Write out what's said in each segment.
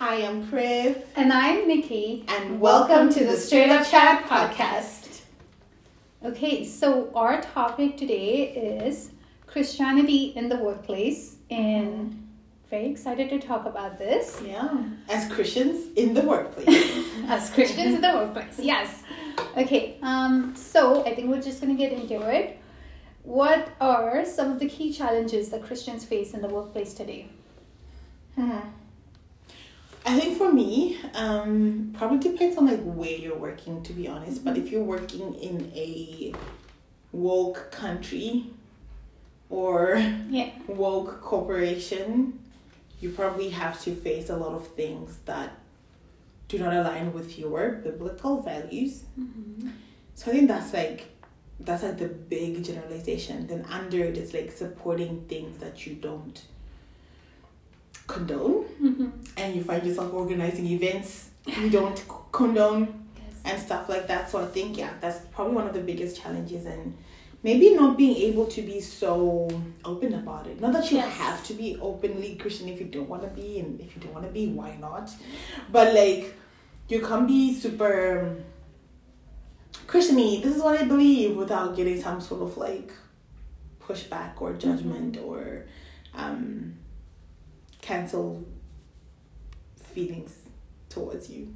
Hi, I'm Priv. And I'm Nikki. And welcome to the Straight Up Chat Podcast. Okay, so our topic today is Christianity in the workplace. And very excited to talk about this. Yeah, as Christians in the workplace. As Christians in the workplace, yes. Okay, so I think we're just going to get into it. What are some of the key challenges that Christians face in the workplace today? I think for me, probably depends on like where you're working, to be honest. But if you're working in a woke country or woke corporation, you probably have to face a lot of things that do not align with your biblical values. Mm-hmm. So I think that's the big generalization. Then under it is like supporting things that you don't condone, and you find yourself organizing events you don't condone, and stuff like that. So I think that's probably one of the biggest challenges, and maybe not being able to be so open about it. Not that you have to be openly Christian if you don't want to be, and if you don't want to be, why not? But like, you can't be super Christian-y, this is what I believe, without getting some sort of like pushback or judgment or cancel feelings towards you.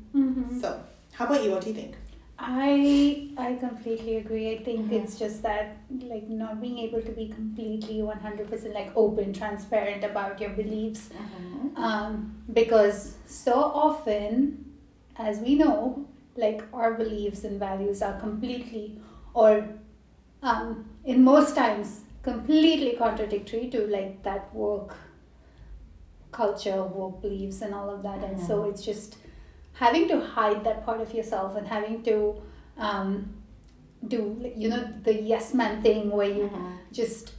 So how about you? What do you think? I completely agree. I think it's just that, like, not being able to be completely 100% like open, transparent about your beliefs, because so often, as we know, like, our beliefs and values are completely, or in most times completely contradictory to like that work culture, work beliefs, and all of that. And so it's just having to hide that part of yourself, and having to do, you know, the yes man thing, where you just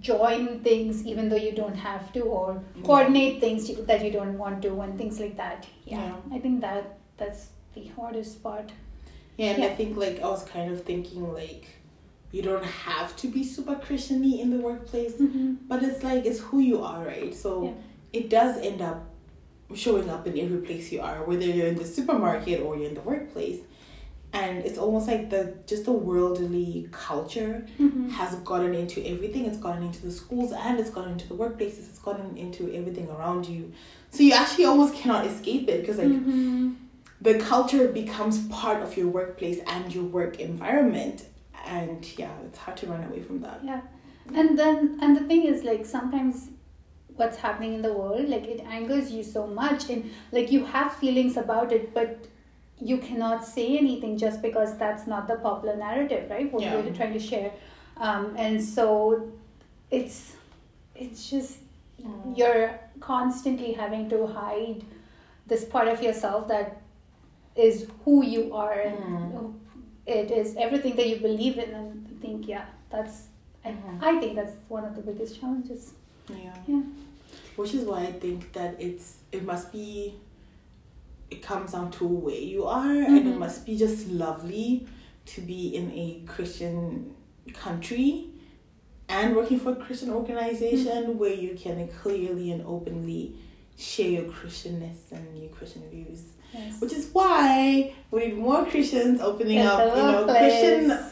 join things even though you don't have to, or coordinate things that you don't want to, and things like that. I think that's the hardest part. And I think, like, I was kind of thinking, like, you don't have to be super Christian-y in the workplace, but it's like, it's who you are, right? So it does end up showing up in every place you are, whether you're in the supermarket or you're in the workplace. And it's almost like the worldly culture has gotten into everything. It's gotten into the schools, and it's gotten into the workplaces. It's gotten into everything around you. So you actually almost cannot escape it, because, like, the culture becomes part of your workplace and your work environment. And it's hard to run away from that. And the thing is, like, sometimes what's happening in the world, like, it angers you so much, and like, you have feelings about it, but you cannot say anything just because that's not the popular narrative, right? What we're trying to share, and so it's just you're constantly having to hide this part of yourself that is who you are, and it is everything that you believe in. And I think, I think that's one of the biggest challenges. Yeah. Which is why I think that it comes down to where you are, and it must be just lovely to be in a Christian country and working for a Christian organization where you can clearly and openly share your Christianness and your Christian views. Yes. Which is why we need more Christians opening up,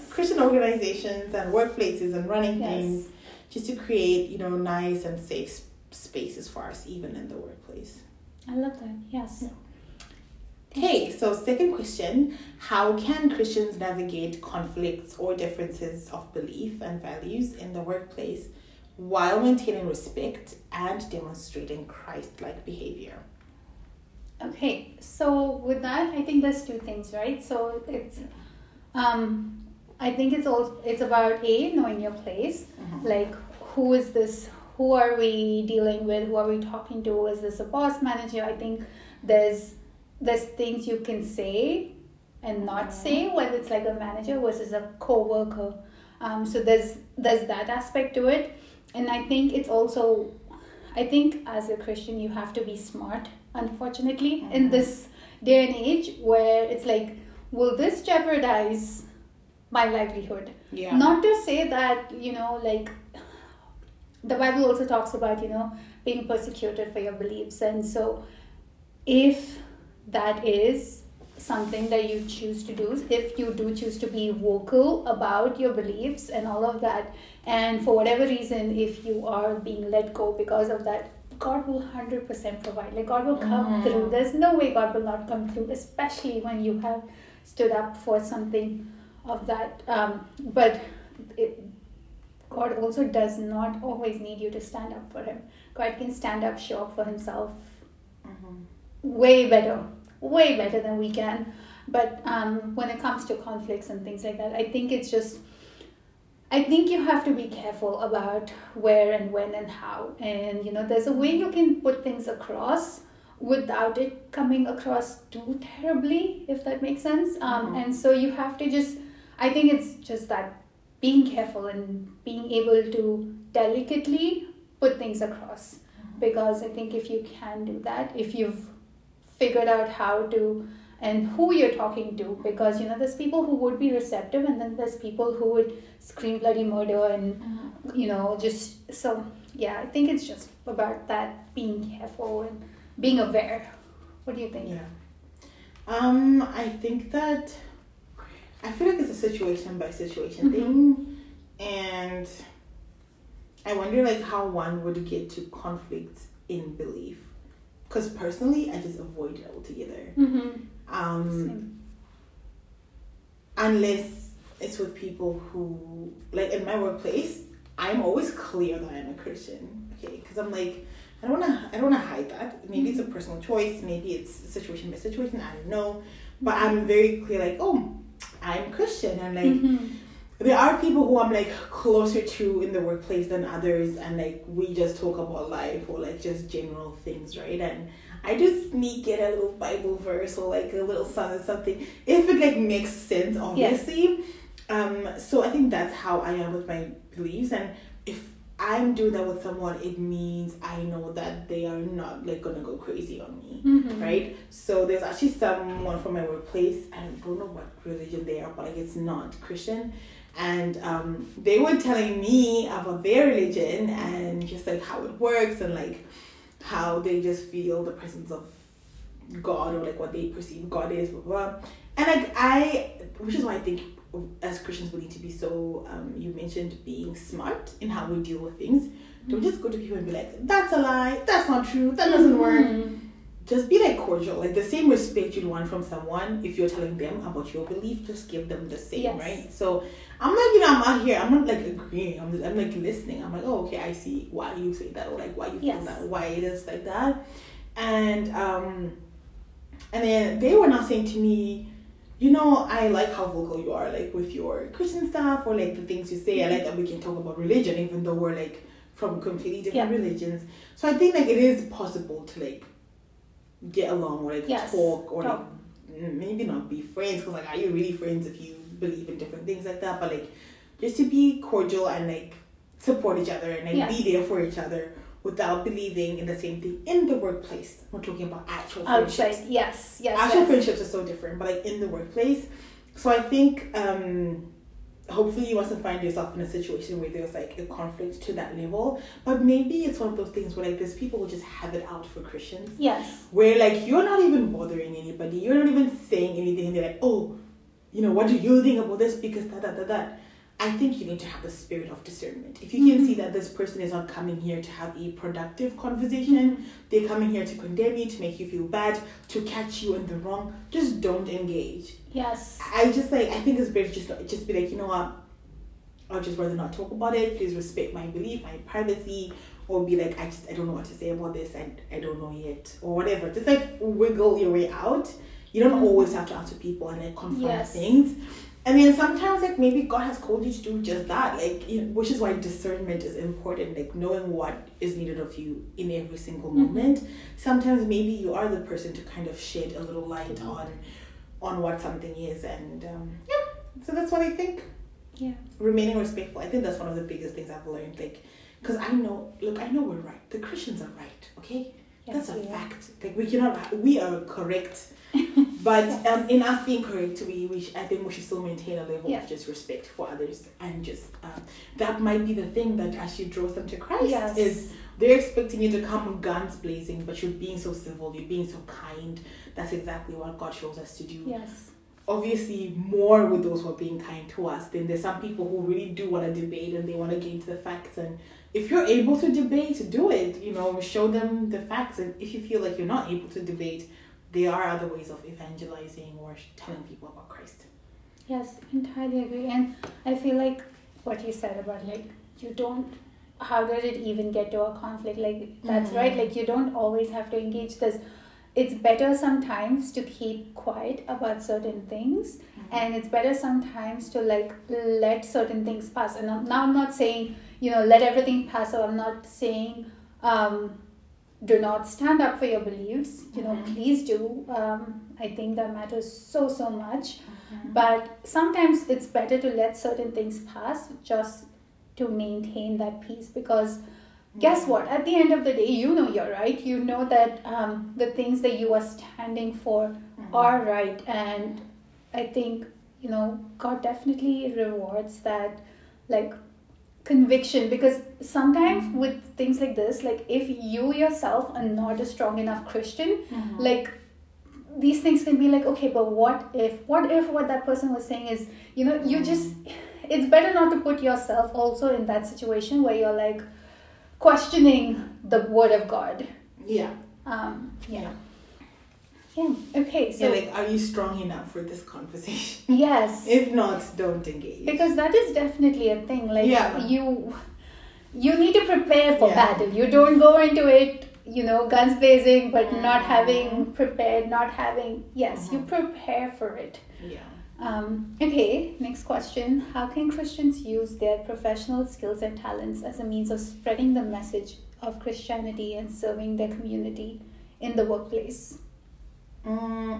Christian organizations and workplaces, and running things, just to create, nice and safe spaces for us, even in the workplace. I love that. Yes. Okay, so second question: how can Christians navigate conflicts or differences of belief and values in the workplace while maintaining respect and demonstrating Christ-like behavior? Okay, so with that, I think there's two things, right? So it's, I think it's about knowing your place, like, who is this? Who are we dealing with? Who are we talking to? Is this a boss, manager? I think there's things you can say and not say, whether it's like a manager versus a coworker. So there's that aspect to it, and I think it's also, I think as a Christian you have to be smart. Unfortunately, in this day and age, where it's like, will this jeopardize my livelihood? Not to say that, like, the Bible also talks about, being persecuted for your beliefs. And so if that is something that you choose to do, if you do choose to be vocal about your beliefs and all of that, and for whatever reason, if you are being let go because of that, God will 100% provide. Like, God will come through. There's no way God will not come through, especially when you have stood up for something of that. God also does not always need you to stand up for him. God can stand up sure for himself way better than we can. But when it comes to conflicts and things like that, I think you have to be careful about where and when and how. And, you know, there's a way you can put things across without it coming across too terribly, if that makes sense. And so you have to just, I think it's just that being careful and being able to delicately put things across. Because I think if you can do that, if you've figured out how to and who you're talking to, because, you know, there's people who would be receptive and then there's people who would scream bloody murder and, you know, just, so, yeah, I think it's just about that being careful and being aware. What do you think? Yeah. I think that, I feel like it's a situation by situation thing, and I wonder, like, how one would get to conflict in belief. Because personally, I just avoid it altogether. Unless it's with people who, like, in my workplace, I'm always clear that I'm a Christian. Okay, because I'm like, I don't wanna hide that. Maybe it's a personal choice. Maybe it's situation by situation. I don't know, but I'm very clear. Like, oh, I'm Christian, and like, there are people who I'm like closer to in the workplace than others, and like we just talk about life or like just general things, right? And I just sneak in a little Bible verse or like a little song or something, if it like makes sense, obviously. So I think that's how I am with my beliefs, and if I'm doing that with someone, it means I know that they are not like gonna go crazy on me, right? So there's actually someone from my workplace, I don't know what religion they are, but like it's not Christian, and they were telling me about their religion and just like how it works and like how they just feel the presence of God or like what they perceive God is, blah blah blah. And like which is why I think as Christians we need to be so you mentioned being smart in how we deal with things. Don't just go to people and be like, that's a lie, that's not true, that doesn't work. Just be like cordial, like the same respect you'd want from someone if you're telling them about your belief, just give them the same, right? So I'm like, you know, I'm out here, I'm not like agreeing, I'm like listening, I'm like, oh okay, I see why you say that, or like why you feel that, why it is like that. And then they were not saying to me, you know, I like how vocal you are, like with your Christian stuff or like the things you say. I like that we can talk about religion, even though we're like from completely different religions. So I think like it is possible to like get along or like talk or like maybe not be friends, because like are you really friends if you believe in different things like that? But like just to be cordial and like support each other and like be there for each other without believing in the same thing in the workplace. We're talking about actual friendships. Actual friendships are so different, but like in the workplace. So I think hopefully you mustn't find yourself in a situation where there's like a conflict to that level. But maybe it's one of those things where like there's people who just have it out for Christians. Where like you're not even bothering anybody. You're not even saying anything. And they're like, oh, you know, what do you think about this? Because da da da da. I think you need to have the spirit of discernment. If you can see that this person is not coming here to have a productive conversation, they're coming here to condemn you, to make you feel bad, to catch you in the wrong, just don't engage. I think it's better just be like, you know what, I'll just rather not talk about it. Please respect my belief, my privacy, or be like, I don't know what to say about this, and I don't know yet, or whatever. Just like wiggle your way out. You don't always have to answer people and like confront things. I mean, sometimes, like, maybe God has called you to do just that, like, you know, which is why discernment is important, like, knowing what is needed of you in every single moment. Sometimes maybe you are the person to kind of shed a little light on what something is, and, so that's what I think. Yeah. Remaining respectful. I think that's one of the biggest things I've learned, like, because I know we're right. The Christians are right, okay? Yes, that's a fact. Like, we are correct. But in us being correct, I think we should still maintain a level of just respect for others, and just that might be the thing that actually draws them to Christ, is They're expecting you to come guns blazing, but you're being so civil, you're being so kind. That's exactly what God shows us to do. Yes. Obviously, more with those who are being kind to us. Then there's some people who really do want to debate and they want to get into the facts. And if you're able to debate, do it. You know, show them the facts. And if you feel like you're not able to debate, there are other ways of evangelizing or telling people about Christ. Yes, entirely agree. And I feel like what you said about, like, you don't... How did it even get to a conflict? Like, that's right. Like, you don't always have to engage this. It's better sometimes to keep quiet about certain things, and it's better sometimes to, like, let certain things pass. And now I'm not saying, you know, let everything pass. So I'm not saying do not stand up for your beliefs. You know, please do. I think that matters so much. But sometimes it's better to let certain things pass just to maintain that peace, because guess what, at the end of the day, you know you're right, you know that the things that you are standing for are right, and I think, you know, God definitely rewards that, like, conviction, because sometimes with things like this, like, if you yourself are not a strong enough Christian, like, these things can be like, okay, but what if what that person was saying is, you know, you just... It's better not to put yourself also in that situation where you're, like, questioning the word of God. Yeah. Okay. So, yeah, like, are you strong enough for this conversation? Yes. If not, don't engage. Because that is definitely a thing. Like, you need to prepare for battle. You don't go into it, you know, guns blazing, but not having prepared, you prepare for it. Yeah. Okay, next question. How can Christians use their professional skills and talents as a means of spreading the message of Christianity and serving their community in the workplace? I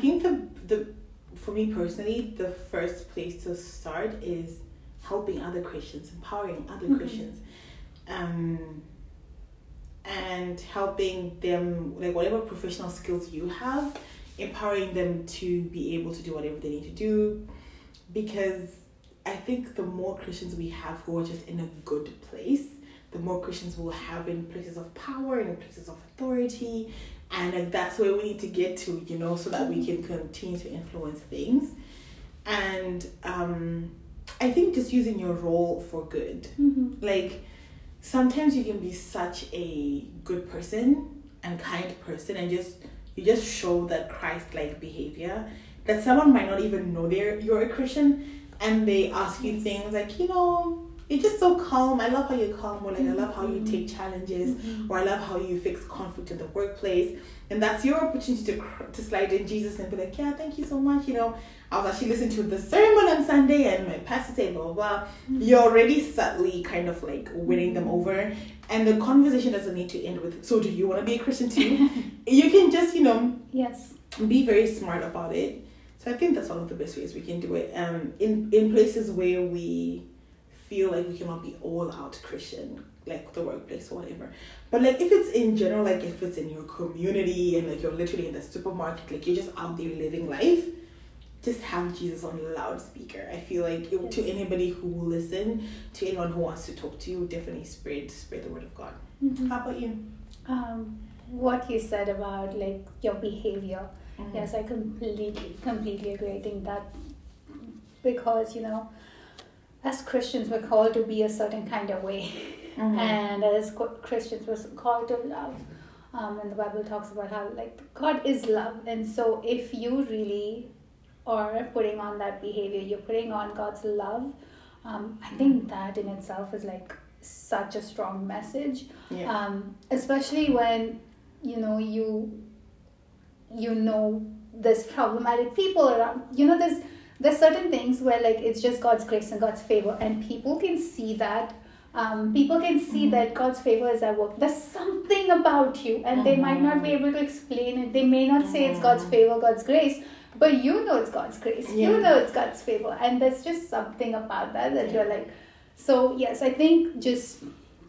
think for me personally, the first place to start is helping other Christians, empowering other Christians, and helping them, like, whatever professional skills you have, empowering them to be able to do whatever they need to do, because I think the more Christians we have who are just in a good place, the more Christians we'll have in places of power and in places of authority, and that's where we need to get to, you know, so that we can continue to influence things. And I think just using your role for good. Like, sometimes you can be such a good person and kind person and you just show that Christ-like behavior that someone might not even know you're a Christian, and they ask you things like, you know, you're just so calm. I love how you're calm, or like, I love how you take challenges, or I love how you fix conflict in the workplace. And that's your opportunity to slide in Jesus and be like, yeah, thank you so much. You know, I was actually listening to the sermon on Sunday and my pastor said, blah, blah, blah. You're already subtly kind of like winning them over. And the conversation doesn't need to end with, so do you want to be a Christian too? You can just, you know, be very smart about it. So I think that's one of the best ways we can do it. In places where we feel like we cannot be all out Christian, like the workplace or whatever, but like if it's in general, like if it's in your community and like you're literally in the supermarket, like you're just out there living life, just have Jesus on loudspeaker. I feel like to anybody who will listen, to anyone who wants to talk to you, definitely spread the word of God. How about you? What you said about like your behavior, yes, I completely agree. I think that, because, you know, as Christians, we're called to be a certain kind of way. And as Christians, we're called to love. And the Bible talks about how, like, God is love. And so if you really are putting on that behavior, you're putting on God's love, I think that in itself is, like, such a strong message. Yeah. Especially when, you know, you know there's problematic people around. You know, there's certain things where, like, it's just God's grace and God's favor, and people can see that. People can see that God's favor is at work. There's something about you, and they might not be able to explain it. They may not say it's God's favor, God's grace, but you know it's God's grace. Yeah. You know it's God's favor, and there's just something about that you're like. So yes, I think just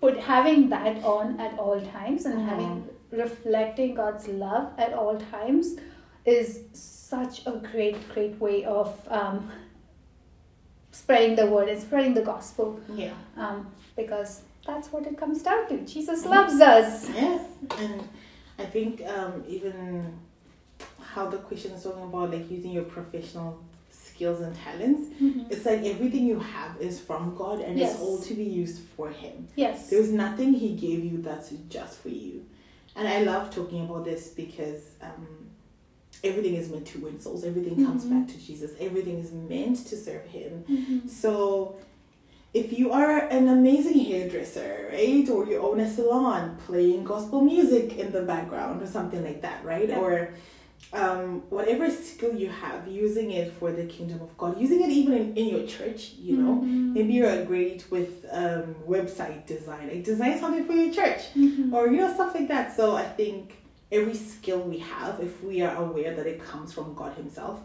having that on at all times and reflecting God's love at all times is such a great way of spreading the word and spreading the gospel. Because That's what it comes down to. Jesus loves us. Yes. And I think even how the question is talking about, like, using your professional skills and talents, mm-hmm. it's like everything you have is from God, and yes. it's all to be used for Him. Yes. There's nothing He gave you that's just for you. And I love talking about this because everything is meant to win souls. Everything mm-hmm. comes back to Jesus. Everything is meant to serve Him. Mm-hmm. So if you are an amazing hairdresser, right, or you own a salon, playing gospel music in the background or something like that, right, yeah. or whatever skill you have, using it for the kingdom of God, using it even in your church, you know, mm-hmm. maybe you're great with website design, like design something for your church, mm-hmm. or, you know, stuff like that. So I think every skill we have, if we are aware that it comes from God Himself,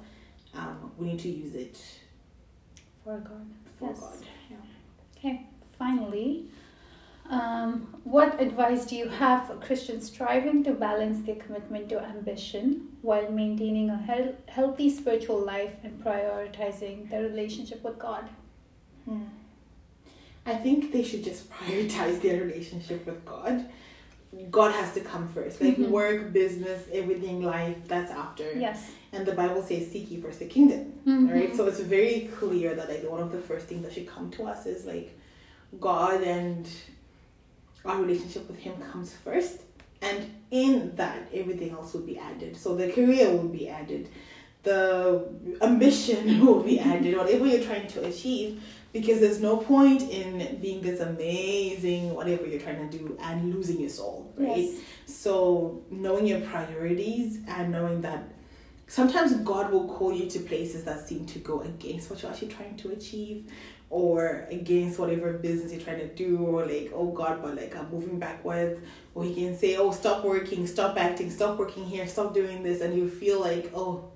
we need to use it for God. For yes. God, yeah. Okay, finally, what advice do you have for Christians striving to balance their commitment to ambition while maintaining a healthy spiritual life and prioritizing their relationship with God? I think they should just prioritize their relationship with God. God has to come first, like mm-hmm. work, business, everything, life, that's after. Yes. And the Bible says, seek ye first the kingdom, mm-hmm. right? So it's very clear that, like, one of the first things that should come to us is, like, God, and our relationship with Him comes first. And in that, everything else will be added. So the career will be added. The ambition will be added, whatever you're trying to achieve, because there's no point in being this amazing whatever you're trying to do and losing your soul, right? Yes. So knowing your priorities and knowing that sometimes God will call you to places that seem to go against what you're actually trying to achieve, or against whatever business you're trying to do, or like, oh God, but like I'm moving backwards. Or He can say, oh, stop working, stop acting, stop working here, stop doing this, and you feel like, oh,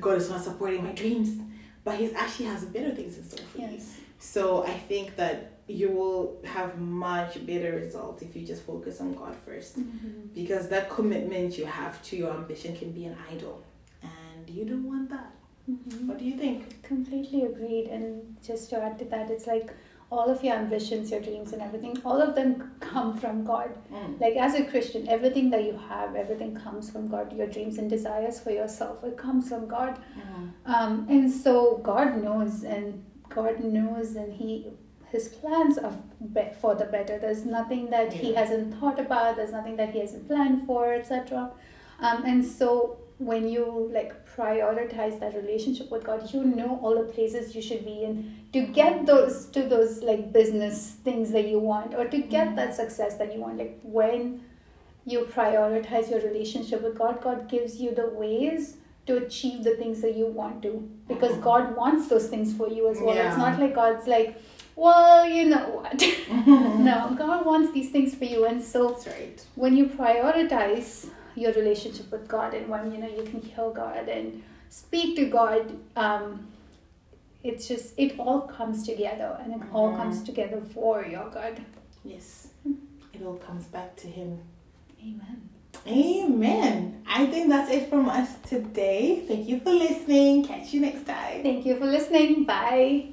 God is not supporting my dreams, but He actually has better things in store for yes. you. So I think that you will have much better results if you just focus on God first, mm-hmm. because that commitment you have to your ambition can be an idol, and you don't want that. Mm-hmm. What do you think? Completely agreed. And just to add to that, it's like all of your ambitions, your dreams and everything, all of them come from God. Mm. Like, as a Christian, everything that you have, everything comes from God. Your dreams and desires for yourself, it comes from God. Mm. And so God knows and His plans are for the better. There's nothing that He hasn't thought about. There's nothing that He hasn't planned for, etc. And so when you, like, prioritize that relationship with God, you know all the places you should be in to get those like business things that you want, or to get that success that you want. Like, when you prioritize your relationship with God, God gives you the ways to achieve the things that you want to, because God wants those things for you as well. Yeah. It's not like God's like, well, you know what? No, God wants these things for you. And so that's right. When you prioritize your relationship with God, and when you know you can hear God and speak to God, it's just, it all comes together, and it mm-hmm. all comes together for your God. Yes, it all comes back to Him. Amen. I think that's it from us today. Thank you for listening. Catch you next time. Thank you for listening. Bye.